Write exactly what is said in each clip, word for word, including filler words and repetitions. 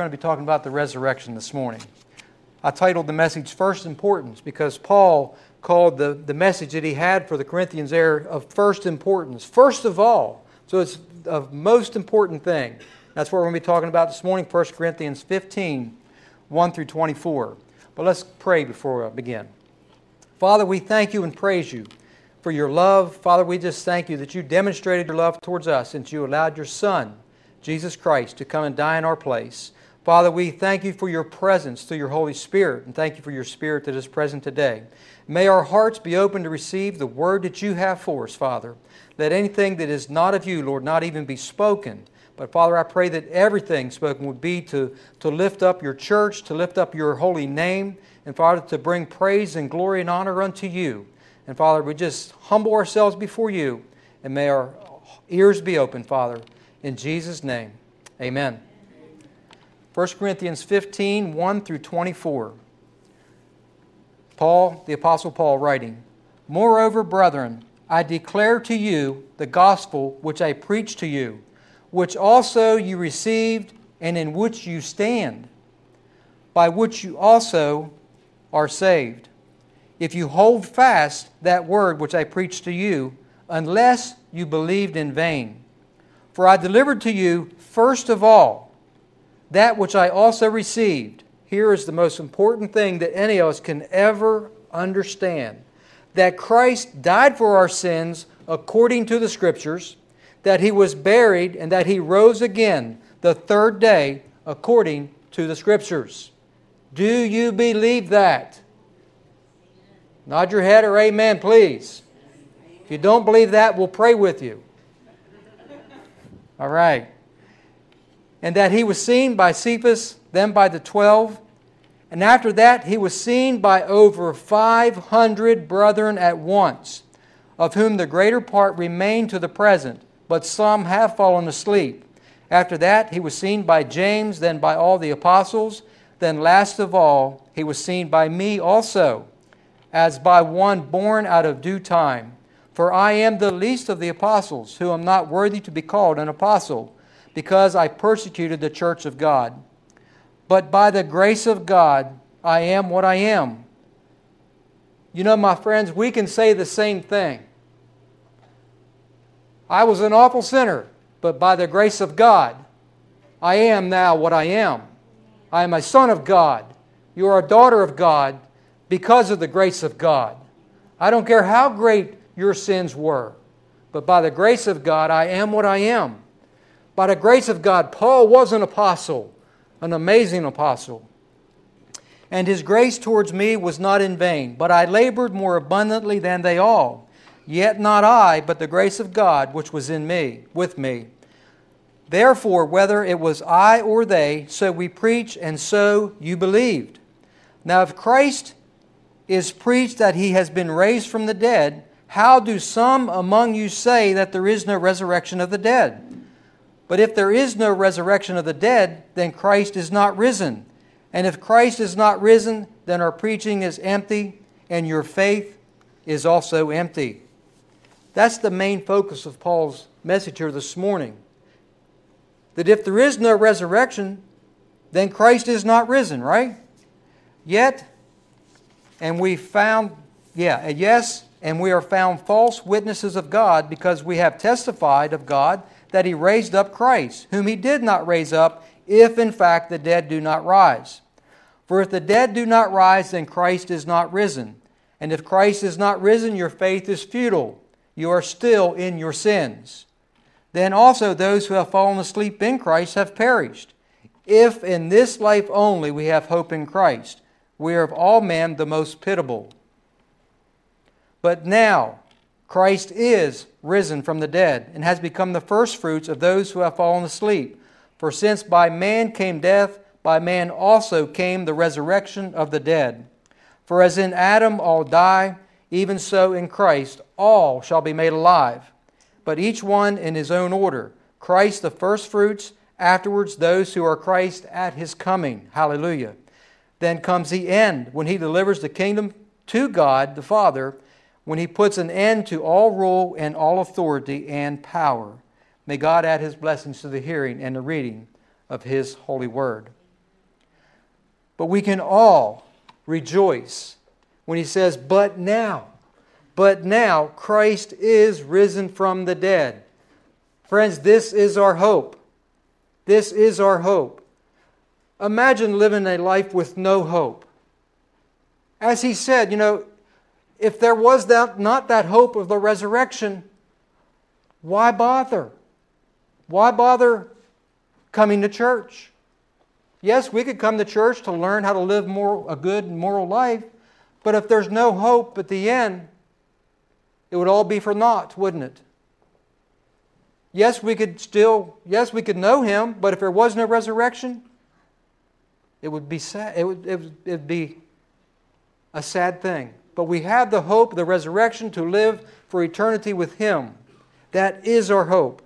going to be talking about the resurrection this morning. I titled the message First Importance because Paul called the, the message that he had for the Corinthians there of first importance. First of all, so it's the most important thing. That's what we're going to be talking about this morning, First Corinthians fifteen, one through twenty-four. But let's pray before we begin. Father, we thank you and praise you for your love. Father, we just thank you that you demonstrated your love towards us since you allowed your Son, Jesus Christ, to come and die in our place. Father, we thank you for your presence through your Holy Spirit, and thank you for your Spirit that is present today. May our hearts be open to receive the word that you have for us, Father. Let anything that is not of you, Lord, not even be spoken. But Father, I pray that everything spoken would be to, to lift up your church, to lift up your holy name, and Father, to bring praise and glory and honor unto you. And Father, we just humble ourselves before you, and may our ears be open, Father, in Jesus' name. Amen. First Corinthians fifteen, one through twenty-four. Paul, the Apostle Paul, writing, "Moreover, brethren, I declare to you the gospel which I preached to you, which also you received and in which you stand, by which you also are saved, if you hold fast that word which I preached to you, unless you believed in vain. For I delivered to you first of all that which I also received." Here is the most important thing that any of us can ever understand. "That Christ died for our sins according to the Scriptures, that He was buried, and that He rose again the third day according to the Scriptures." Do you believe that? Nod your head or amen, please. If you don't believe that, we'll pray with you. All right. "And that He was seen by Cephas, then by the twelve. And after that, He was seen by over five hundred brethren at once, of whom the greater part remain to the present, but some have fallen asleep. After that, He was seen by James, then by all the apostles. Then last of all, He was seen by me also, as by one born out of due time. For I am the least of the apostles, who am not worthy to be called an apostle, because I persecuted the church of God. But by the grace of God, I am what I am." You know, my friends, we can say the same thing. I was an awful sinner, but by the grace of God, I am now what I am. I am a son of God. You are a daughter of God because of the grace of God. I don't care how great your sins were, but by the grace of God, I am what I am. By the grace of God, Paul was an apostle, an amazing apostle. "And His grace towards me was not in vain, but I labored more abundantly than they all. Yet not I, but the grace of God which was in me, with me. Therefore, whether it was I or they, so we preach, and so you believed. Now if Christ is preached that He has been raised from the dead, how do some among you say that there is no resurrection of the dead? But if there is no resurrection of the dead, then Christ is not risen. And if Christ is not risen, then our preaching is empty, and your faith is also empty." That's the main focus of Paul's message here this morning. That if there is no resurrection, then Christ is not risen, right? Yet, and we found, yeah, yes, and we are found false witnesses of God, because we have testified of God that He raised up Christ, whom He did not raise up, if in fact the dead do not rise. For if the dead do not rise, then Christ is not risen. And if Christ is not risen, your faith is futile. You are still in your sins. Then also those who have fallen asleep in Christ have perished. If in this life only we have hope in Christ, we are of all men the most pitiable. But now Christ is risen from the dead, and has become the firstfruits of those who have fallen asleep. For since by man came death, by man also came the resurrection of the dead. For as in Adam all die, even so in Christ all shall be made alive, but each one in his own order: Christ the firstfruits, afterwards those who are Christ at His coming. Hallelujah. Then comes the end, when He delivers the kingdom to God the Father, when He puts an end to all rule and all authority and power. May God add His blessings to the hearing and the reading of His holy word. But we can all rejoice when he says, but now, but now Christ is risen from the dead. Friends, this is our hope. This is our hope. Imagine living a life with no hope. As he said, you know, if there was that, not that hope of the resurrection, why bother? Why bother coming to church? Yes, we could come to church to learn how to live moral, a good moral life, but if there's no hope at the end, it would all be for naught, wouldn't it? Yes, we could still, yes, we could know Him, but if there was no resurrection, it would be sad. It would, it would it'd be a sad thing. But we have the hope of the resurrection to live for eternity with Him. That is our hope.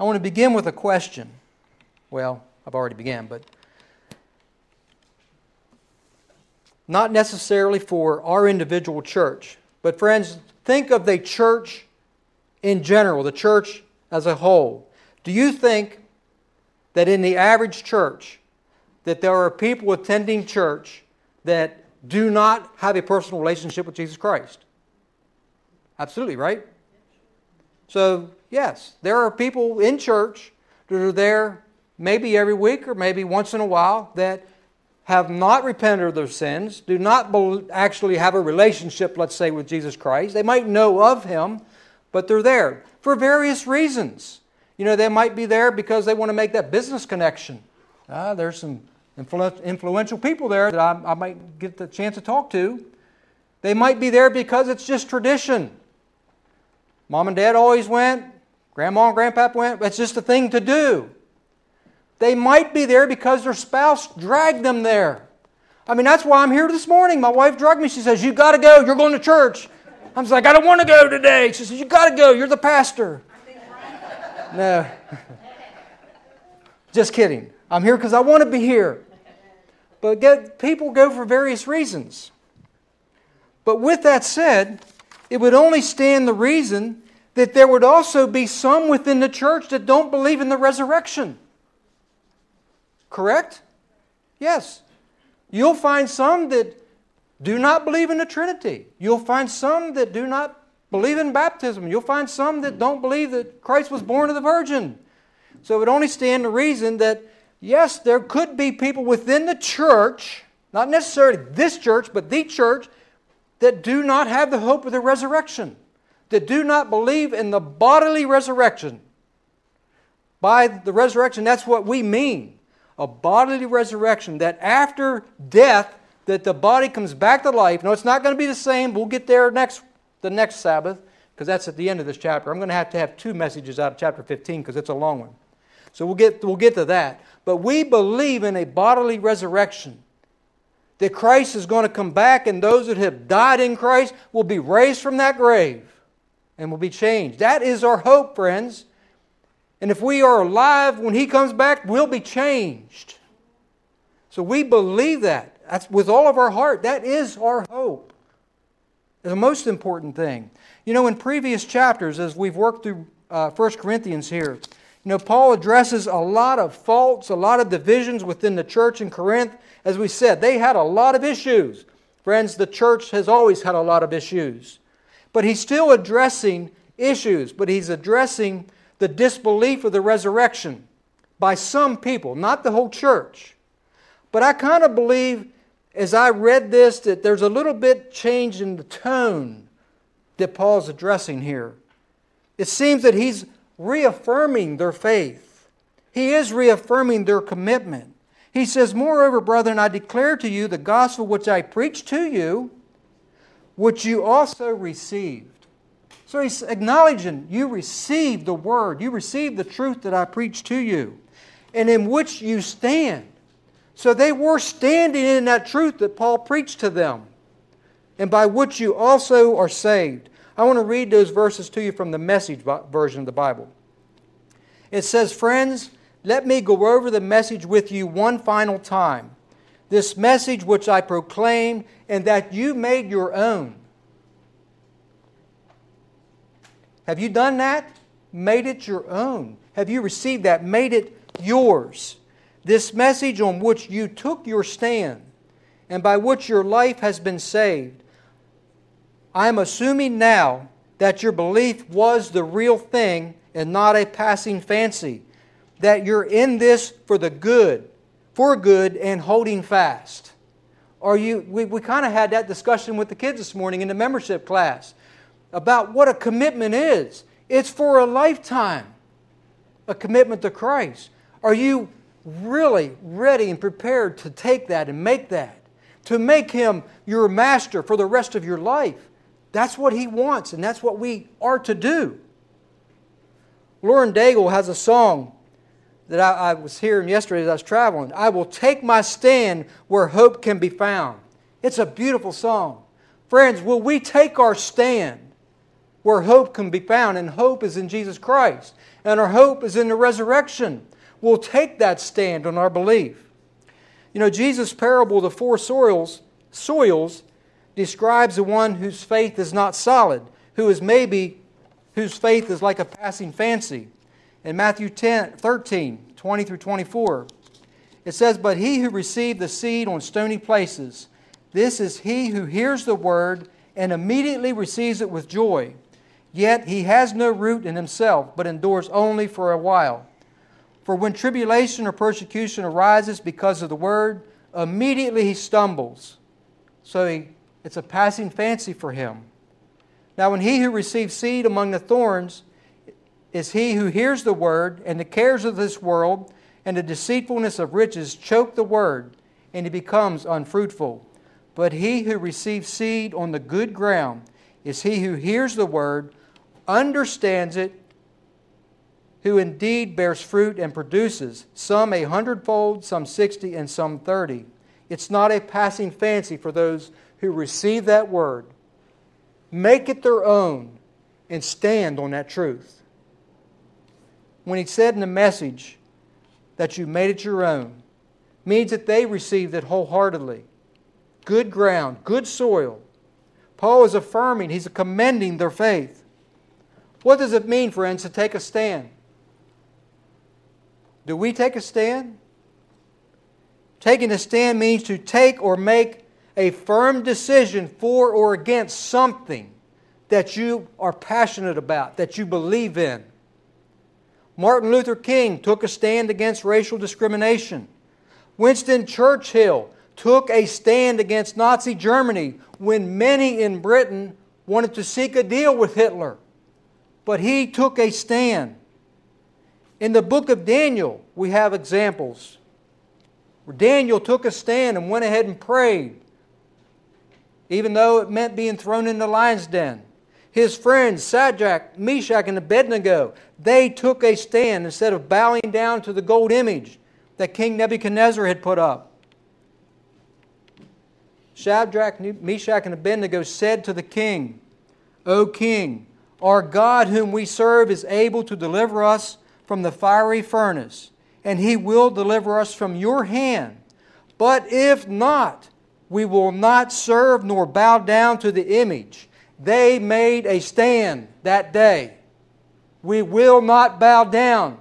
I want to begin with a question. Well, I've already began, but not necessarily for our individual church. But friends, think of the church in general, the church as a whole. Do you think that in the average church, that there are people attending church that do not have a personal relationship with Jesus Christ? Absolutely, right? So, yes, there are people in church that are there maybe every week or maybe once in a while that have not repented of their sins, do not actually have a relationship, let's say, with Jesus Christ. They might know of Him, but they're there for various reasons. You know, they might be there because they want to make that business connection. Uh, there's some influ- influential people there that I, I might get the chance to talk to. They might be there because it's just tradition. Mom and Dad always went. Grandma and Grandpap went. It's just a thing to do. They might be there because their spouse dragged them there. I mean, that's why I'm here this morning. My wife dragged me. She says, you got to go. You're going to church. I was like, I don't want to go today. She says, you got to go. You're the pastor. No. Just kidding. I'm here because I want to be here. But get, people go for various reasons. But with that said, it would only stand the reason that there would also be some within the church that don't believe in the resurrection. Correct? Yes. You'll find some that do not believe in the Trinity. You'll find some that do not believe in baptism. You'll find some that don't believe that Christ was born of the Virgin. So it would only stand the reason that, yes, there could be people within the church, not necessarily this church, but the church, that do not have the hope of the resurrection, that do not believe in the bodily resurrection. By the resurrection, that's what we mean. A bodily resurrection, that after death, that the body comes back to life. No, it's not going to be the same. We'll get there next the next Sabbath, because that's at the end of this chapter. I'm going to have to have two messages out of chapter fifteen, because it's a long one. So we'll get, we'll get to that. But we believe in a bodily resurrection, that Christ is going to come back, and those that have died in Christ will be raised from that grave and will be changed. That is our hope, friends. And if we are alive when He comes back, we'll be changed. So we believe that. That's with all of our heart. That is our hope. It's the most important thing. You know, in previous chapters, as we've worked through uh, First Corinthians here, you know, Paul addresses a lot of faults, a lot of divisions within the church in Corinth. As we said, they had a lot of issues. Friends, the church has always had a lot of issues. But he's still addressing issues, but he's addressing the disbelief of the resurrection by some people, not the whole church. But I kind of believe, as I read this, that there's a little bit change in the tone that Paul's addressing here. It seems that he's reaffirming their faith. He is reaffirming their commitment. He says, moreover, brethren, I declare to you the gospel which I preached to you, which you also received. So he's acknowledging, you received the word, you received the truth that I preached to you, and in which you stand. So they were standing in that truth that Paul preached to them, and by which you also are saved. I want to read those verses to you from the Message version of the Bible. It says, friends, let me go over the message with you one final time. This message which I proclaimed, and that you made your own. Have you done that? Made it your own. Have you received that? Made it yours. This message on which you took your stand and by which your life has been saved, I am assuming now that your belief was the real thing and not a passing fancy, that you're in this for the good, for good and holding fast. Are you? We, we kind of had that discussion with the kids this morning in the membership class about what a commitment is. It's for a lifetime, a commitment to Christ. Are you really ready and prepared to take that and make that, to make Him your master for the rest of your life? That's what He wants, and that's what we are to do. Lauren Daigle has a song that I, I was hearing yesterday as I was traveling. I will take my stand where hope can be found. It's a beautiful song. Friends, will we take our stand where hope can be found? And hope is in Jesus Christ. And our hope is in the resurrection. We'll take that stand on our belief. You know, Jesus' parable of the four soils, soils describes the one whose faith is not solid, who is maybe, whose faith is like a passing fancy. In Matthew ten, thirteen, twenty through twenty-four, it says, "But he who received the seed on stony places, this is he who hears the word and immediately receives it with joy. Yet he has no root in himself, but endures only for a while. For when tribulation or persecution arises because of the word, immediately he stumbles." So he, it's a passing fancy for him. "Now when he who receives seed among the thorns is he who hears the word, and the cares of this world and the deceitfulness of riches choke the word, and he becomes unfruitful. But he who receives seed on the good ground is he who hears the word, understands it, who indeed bears fruit and produces, some a hundredfold, some sixty, and some thirty. It's not a passing fancy for those who receive that word, make it their own, and stand on that truth. When he said in the message that you made it your own, means that they received it wholeheartedly. Good ground, good soil. Paul is affirming, he's commending their faith. What does it mean, friends, to take a stand? Do we take a stand? Taking a stand means to take or make a firm decision for or against something that you are passionate about, that you believe in. Martin Luther King took a stand against racial discrimination. Winston Churchill took a stand against Nazi Germany when many in Britain wanted to seek a deal with Hitler. But he took a stand. In the book of Daniel, we have examples where Daniel took a stand and went ahead and prayed, even though it meant being thrown in the lion's den. His friends, Shadrach, Meshach, and Abednego, they took a stand instead of bowing down to the gold image that King Nebuchadnezzar had put up. Shadrach, Meshach, and Abednego said to the king, "O king, our God whom we serve is able to deliver us from the fiery furnace, and He will deliver us from your hand. But if not, we will not serve nor bow down to the image." They made a stand that day. We will not bow down.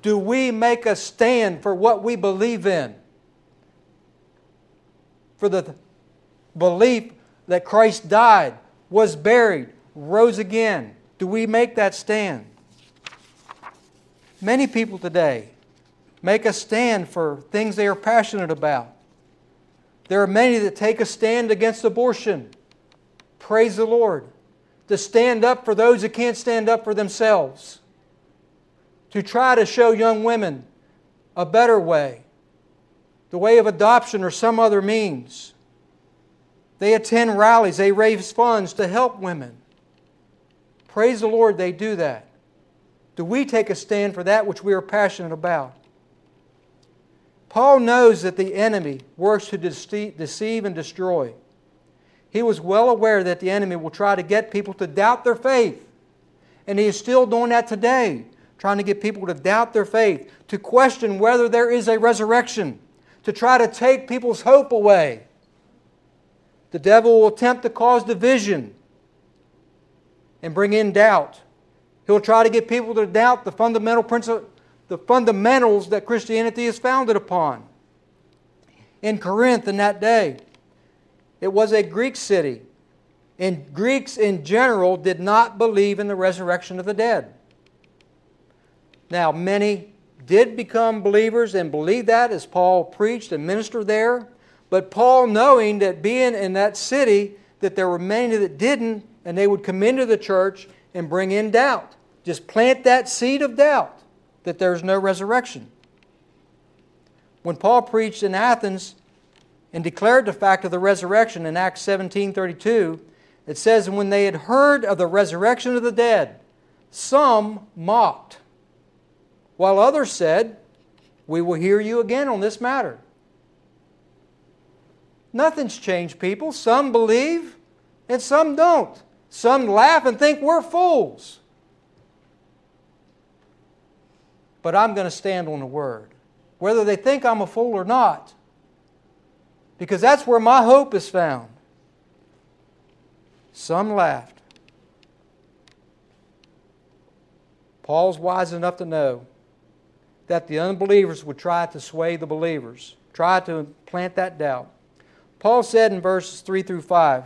Do we make a stand for what we believe in? For the belief that Christ died, was buried, rose again. Do we make that stand? Many people today make a stand for things they are passionate about. There are many that take a stand against abortion. Praise the Lord. To stand up for those who can't stand up for themselves. To try to show young women a better way, the way of adoption or some other means. They attend rallies. They raise funds to help women. Praise the Lord, they do that. Do we take a stand for that which we are passionate about? Paul knows that the enemy works to deceive and destroy. He was well aware that the enemy will try to get people to doubt their faith. And he is still doing that today, trying to get people to doubt their faith, to question whether there is a resurrection, to try to take people's hope away. The devil will attempt to cause division and bring in doubt. He'll try to get people to doubt the fundamental principle the fundamentals that Christianity is founded upon. In Corinth in that day, it was a Greek city, and Greeks in general did not believe in the resurrection of the dead. Now, many did become believers and believed that as Paul preached and ministered there. But Paul, knowing that being in that city, that there were many that didn't, and they would come into the church and bring in doubt. Just plant that seed of doubt that there's no resurrection. When Paul preached in Athens and declared the fact of the resurrection in Acts seventeen thirty-two, it says, and when they had heard of the resurrection of the dead, some mocked, while others said, we will hear you again on this matter. Nothing's changed, people. Some believe and some don't. Some laugh and think we're fools. But I'm going to stand on the Word, whether they think I'm a fool or not, because that's where my hope is found. Some laughed. Paul's wise enough to know that the unbelievers would try to sway the believers, try to plant that doubt. Paul said in verses three through five,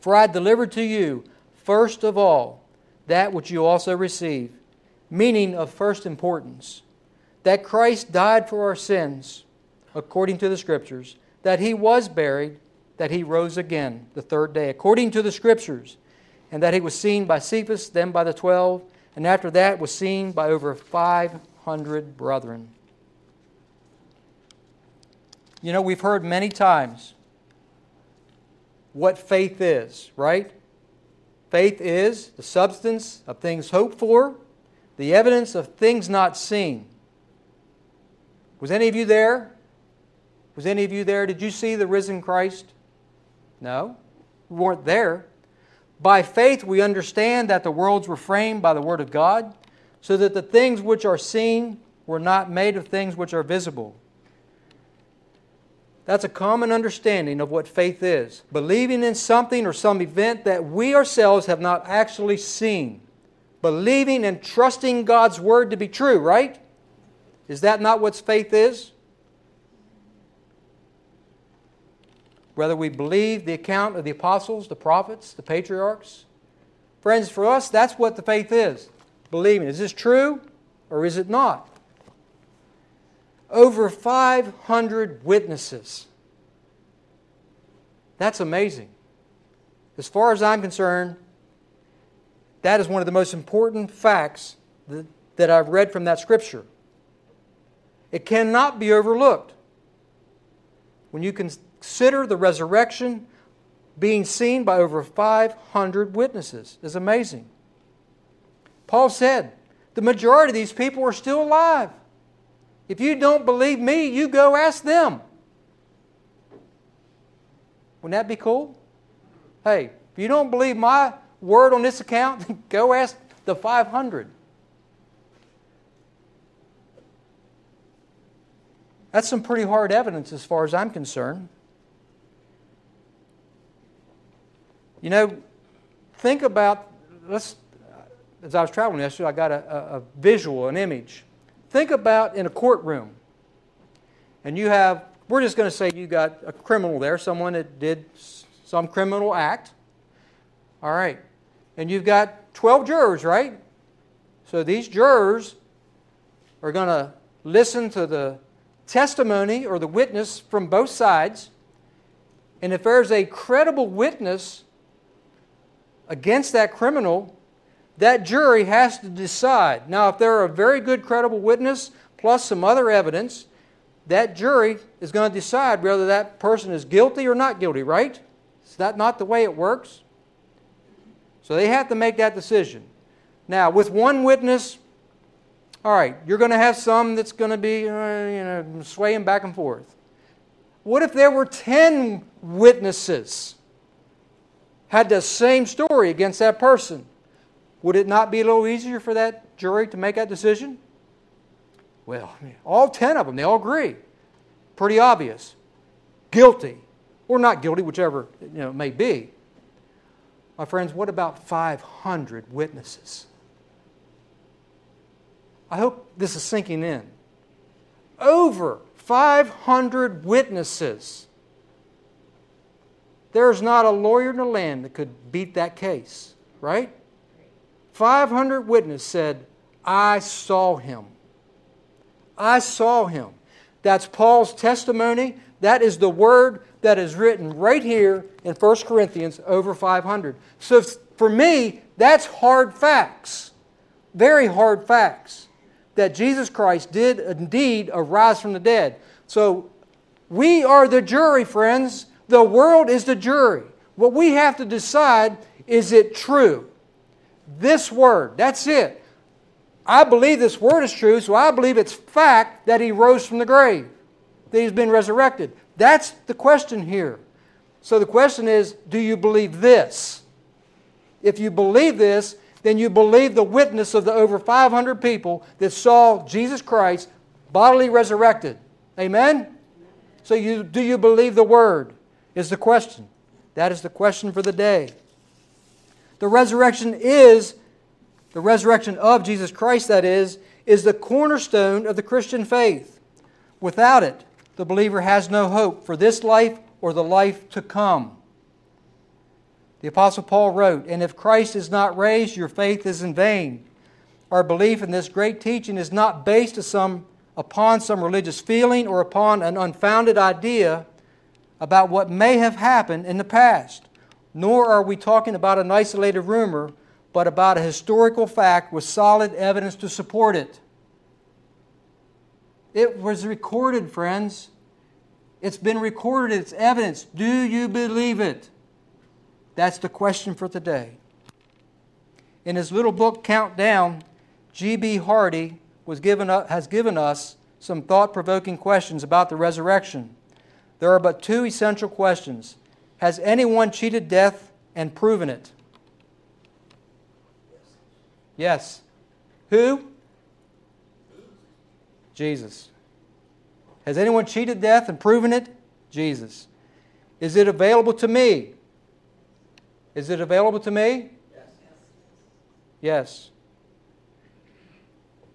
for I delivered to you first of all that which you also received, meaning of first importance, that Christ died for our sins, according to the Scriptures, that He was buried, that He rose again the third day, according to the Scriptures, and that He was seen by Cephas, then by the twelve, and after that was seen by over five hundred brethren. You know, we've heard many times what faith is, right? Faith is the substance of things hoped for, the evidence of things not seen. Was any of you there? Was any of you there? Did you see the risen Christ? No, we weren't there. By faith we understand that the worlds were framed by the Word of God, so that the things which are seen were not made of things which are visible. That's a common understanding of what faith is. Believing in something or some event that we ourselves have not actually seen. Believing and trusting God's Word to be true, right? Is that not what faith is? Whether we believe the account of the apostles, the prophets, the patriarchs. Friends, for us, that's what the faith is. Believing. Is this true or is it not? Over five hundred witnesses. That's amazing. As far as I'm concerned, that is one of the most important facts that, that I've read from that Scripture. It cannot be overlooked. When you consider the resurrection being seen by over five hundred witnesses, is amazing. Paul said, the majority of these people are still alive. If you don't believe me, you go ask them. Wouldn't that be cool? Hey, if you don't believe my word on this account, go ask the five hundred. That's some pretty hard evidence as far as I'm concerned. You know, think about, let's, as I was traveling yesterday, I got a, a visual, an image. Think about in a courtroom, and you have, we're just going to say you got a criminal there, someone that did some criminal act. All right. And you've got twelve jurors, right? So these jurors are going to listen to the testimony or the witness from both sides. And if there's a credible witness against that criminal, that jury has to decide. Now, if they're a very good credible witness plus some other evidence, that jury is going to decide whether that person is guilty or not guilty, right? Is that not the way it works? So they have to make that decision. Now, with one witness, all right, you're going to have some that's going to be uh, you know, swaying back and forth. What if there were ten witnesses had the same story against that person? Would it not be a little easier for that jury to make that decision? Well, all ten of them, they all agree. Pretty obvious. Guilty or not guilty, whichever you know, it may be. My friends, what about five hundred witnesses? I hope this is sinking in. Over five hundred witnesses. There's not a lawyer in the land that could beat that case, right? five hundred witnesses said, I saw him. I saw him. That's Paul's testimony. That is the word that is written right here in First Corinthians, over five hundred. So for me, that's hard facts. Very hard facts. That Jesus Christ did indeed arise from the dead. So we are the jury, friends. The world is the jury. What we have to decide, is it true? This word, that's it. I believe this word is true, so I believe it's fact that He rose from the grave, that He's been resurrected. That's the question here. So the question is, do you believe this? If you believe this, then you believe the witness of the over five hundred people that saw Jesus Christ bodily resurrected. Amen? So you, do you believe the Word is the question. That is the question for the day. The resurrection is The resurrection of Jesus Christ, that is, is the cornerstone of the Christian faith. Without it, the believer has no hope for this life or the life to come. The Apostle Paul wrote, "And if Christ is not raised, your faith is in vain." Our belief in this great teaching is not based some, upon some religious feeling or upon an unfounded idea about what may have happened in the past. Nor are we talking about an isolated rumor, but about a historical fact with solid evidence to support it. It was recorded, friends. It's been recorded. It's evidence. Do you believe it? That's the question for today. In his little book, Countdown, G B Hardy was given up, has given us some thought-provoking questions about the resurrection. There are but two essential questions. Has anyone cheated death and proven it? Yes. Who? Jesus. Has anyone cheated death and proven it? Jesus. Is it available to me? Is it available to me? Yes. Yes.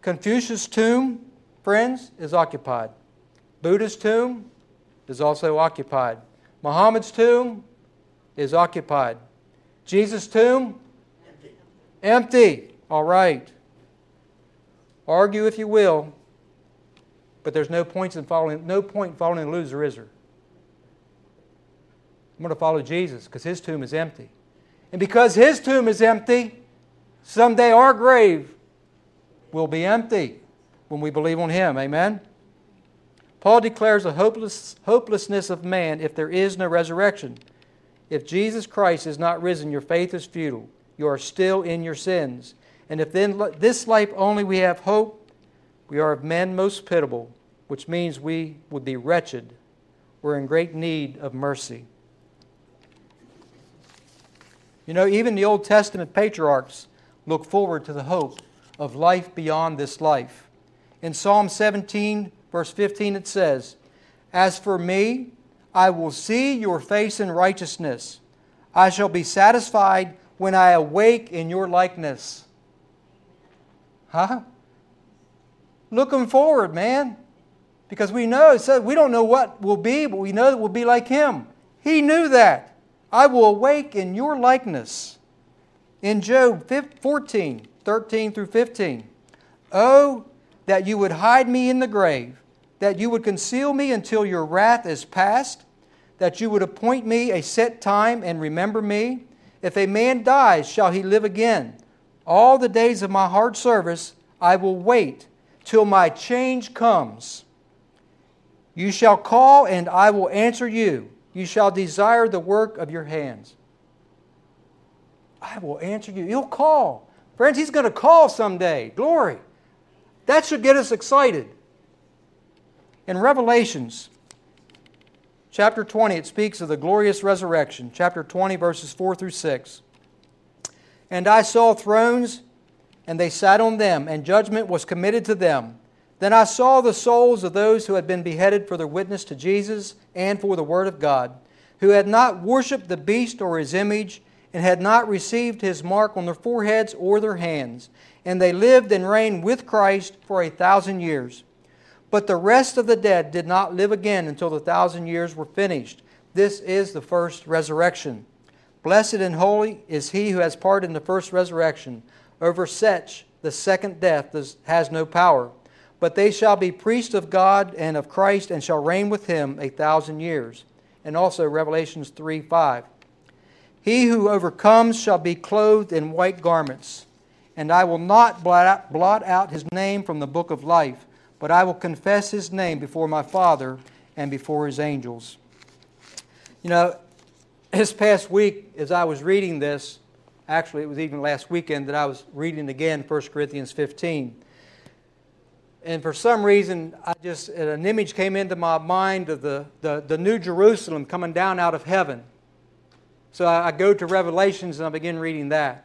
Confucius' tomb, friends, is occupied. Buddha's tomb is also occupied. Muhammad's tomb is occupied. Jesus' tomb? Empty. Empty. All right. Argue if you will, but there's no points in following, no point in following a loser, is there? I'm going to follow Jesus because His tomb is empty. And because His tomb is empty, someday our grave will be empty when we believe on Him. Amen? Paul declares the hopeless, hopelessness of man if there is no resurrection. If Jesus Christ is not risen, your faith is futile. You are still in your sins. And if then this life only we have hope, we are of men most pitiable, which means we would be wretched. We're in great need of mercy. You know, even the Old Testament patriarchs look forward to the hope of life beyond this life. In Psalm seventeen, verse fifteen, it says, "As for me, I will see your face in righteousness. I shall be satisfied when I awake in your likeness." Huh? Looking forward, man. Because we know, it says, we don't know what will be, but we know that we'll be like Him. He knew that. I will awake in your likeness. In Job fourteen, thirteen through fifteen. "Oh, that you would hide me in the grave, that you would conceal me until your wrath is past, that you would appoint me a set time and remember me. If a man dies, shall he live again? All the days of my hard service I will wait till my change comes. You shall call, and I will answer you. You shall desire the work of your hands." I will answer you. He'll call. Friends, He's going to call someday. Glory. That should get us excited. In Revelations chapter twenty, it speaks of the glorious resurrection. Chapter twenty, verses four through six. "And I saw thrones, and they sat on them, and judgment was committed to them. Then I saw the souls of those who had been beheaded for their witness to Jesus and for the Word of God, who had not worshipped the beast or his image, and had not received his mark on their foreheads or their hands. And they lived and reigned with Christ for a thousand years. But the rest of the dead did not live again until the thousand years were finished. This is the first resurrection. Blessed and holy is he who has part in the first resurrection. Over such the second death has no power. But they shall be priests of God and of Christ, and shall reign with him a thousand years. And also Revelations three five. He who overcomes shall be clothed in white garments. And I will not blot out his name from the book of life, but I will confess his name before my Father and before his angels. You know, this past week, as I was reading this, actually it was even last weekend that I was reading again First Corinthians fifteen. And for some reason, I just an image came into my mind of the, the, the New Jerusalem coming down out of heaven. So I, I go to Revelations and I begin reading that.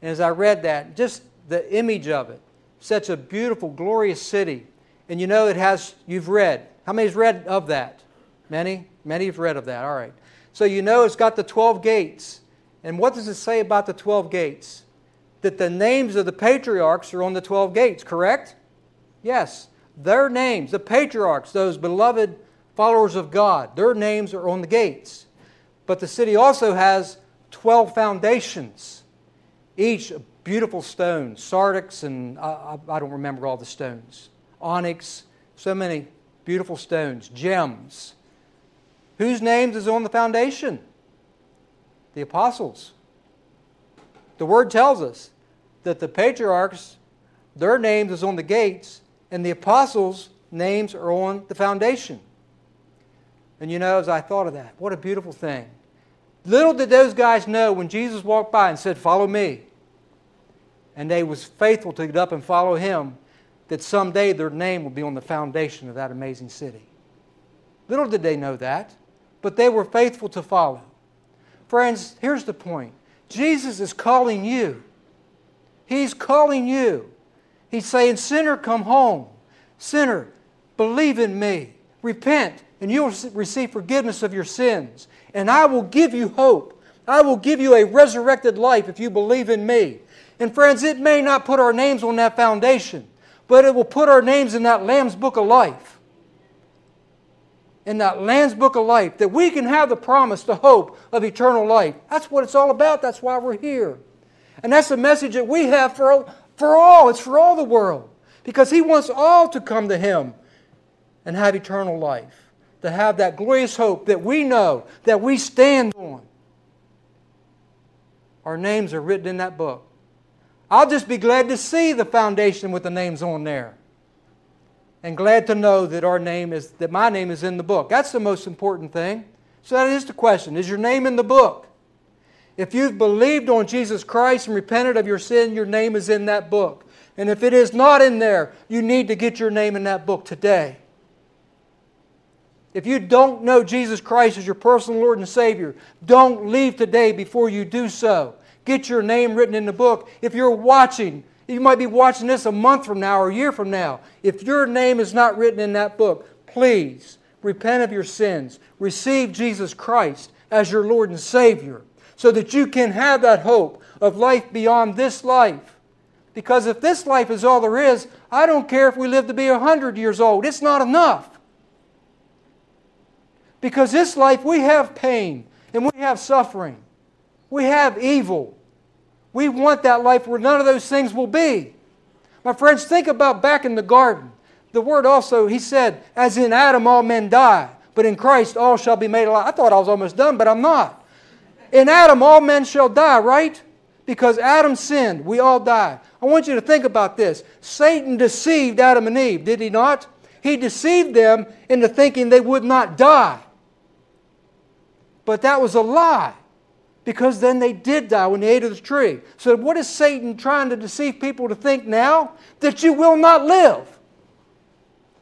And as I read that, just the image of it, such a beautiful, glorious city. And you know it has, you've read. How many has read of that? Many? Many have read of that. All right. So you know it's got the twelve gates. And what does it say about the twelve gates? That the names of the patriarchs are on the twelve gates, correct? Yes. Their names, the patriarchs, those beloved followers of God, their names are on the gates. But the city also has twelve foundations. Each beautiful stone, sardonyx, and I, I don't remember all the stones. Onyx, so many beautiful stones, gems. Whose names is on the foundation? The apostles. The Word tells us that the patriarchs, their names is on the gates, and the apostles' names are on the foundation. And you know, as I thought of that, what a beautiful thing. Little did those guys know when Jesus walked by and said, "Follow me," and they was faithful to get up and follow him, that someday their name would be on the foundation of that amazing city. Little did they know that, but they were faithful to follow. Friends, here's the point. Jesus is calling you. He's calling you. He's saying, "Sinner, come home. Sinner, believe in me. Repent, and you will receive forgiveness of your sins. And I will give you hope. I will give you a resurrected life if you believe in me." And friends, it may not put our names on that foundation, but it will put our names in that Lamb's Book of Life. In that Lamb's Book of Life, that we can have the promise, the hope of eternal life. That's what it's all about. That's why we're here. And that's the message that we have for, for all. It's for all the world. Because He wants all to come to Him and have eternal life. To have that glorious hope that we know, that we stand on. Our names are written in that book. I'll just be glad to see the foundation with the names on there. And glad to know that our name is, that my name is in the book. That's the most important thing. So that is the question. Is your name in the book? If you've believed on Jesus Christ and repented of your sin, your name is in that book. And if it is not in there, you need to get your name in that book today. If you don't know Jesus Christ as your personal Lord and Savior, don't leave today before you do so. Get your name written in the book. If you're watching, you might be watching this a month from now or a year from now. If your name is not written in that book, please repent of your sins. Receive Jesus Christ as your Lord and Savior so that you can have that hope of life beyond this life. Because if this life is all there is, I don't care if we live to be one hundred years old. It's not enough. Because this life, we have pain and we have suffering. We have evil. We want that life where none of those things will be. My friends, think about back in the garden. The Word also, He said, "As in Adam all men die, but in Christ all shall be made alive." I thought I was almost done, but I'm not. In Adam all men shall die, right? Because Adam sinned, we all die. I want you to think about this. Satan deceived Adam and Eve, did he not? He deceived them into thinking they would not die. But that was a lie, because then they did die when they ate of the tree. So what is Satan trying to deceive people to think now? That you will not live.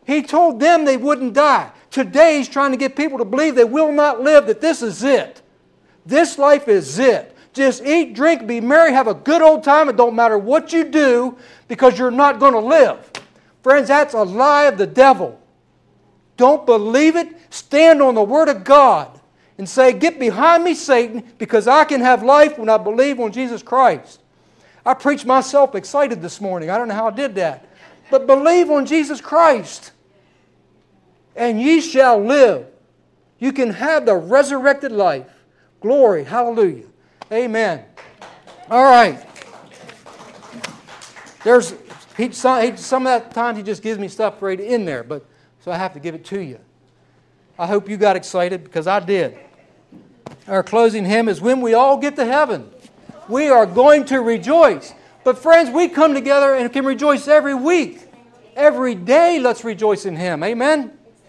He told them they wouldn't die. Today he's trying to get people to believe they will not live, that this is it. This life is it. Just eat, drink, be merry, have a good old time. It don't matter what you do, because you're not going to live. Friends, that's a lie of the devil. Don't believe it. Stand on the Word of God. and say, "Get behind me, Satan, because I can have life when I believe on Jesus Christ." I preached myself excited this morning. I don't know how I did that. But believe on Jesus Christ, and ye shall live. You can have the resurrected life. Glory, hallelujah. Amen. All right. There's he, some, he, some of that time he just gives me stuff right in there, but so I have to give it to you. I hope you got excited because I did. Our closing hymn is "When We All Get to Heaven." We are going to rejoice. But friends, we come together and can rejoice every week. Every day let's rejoice in Him. Amen?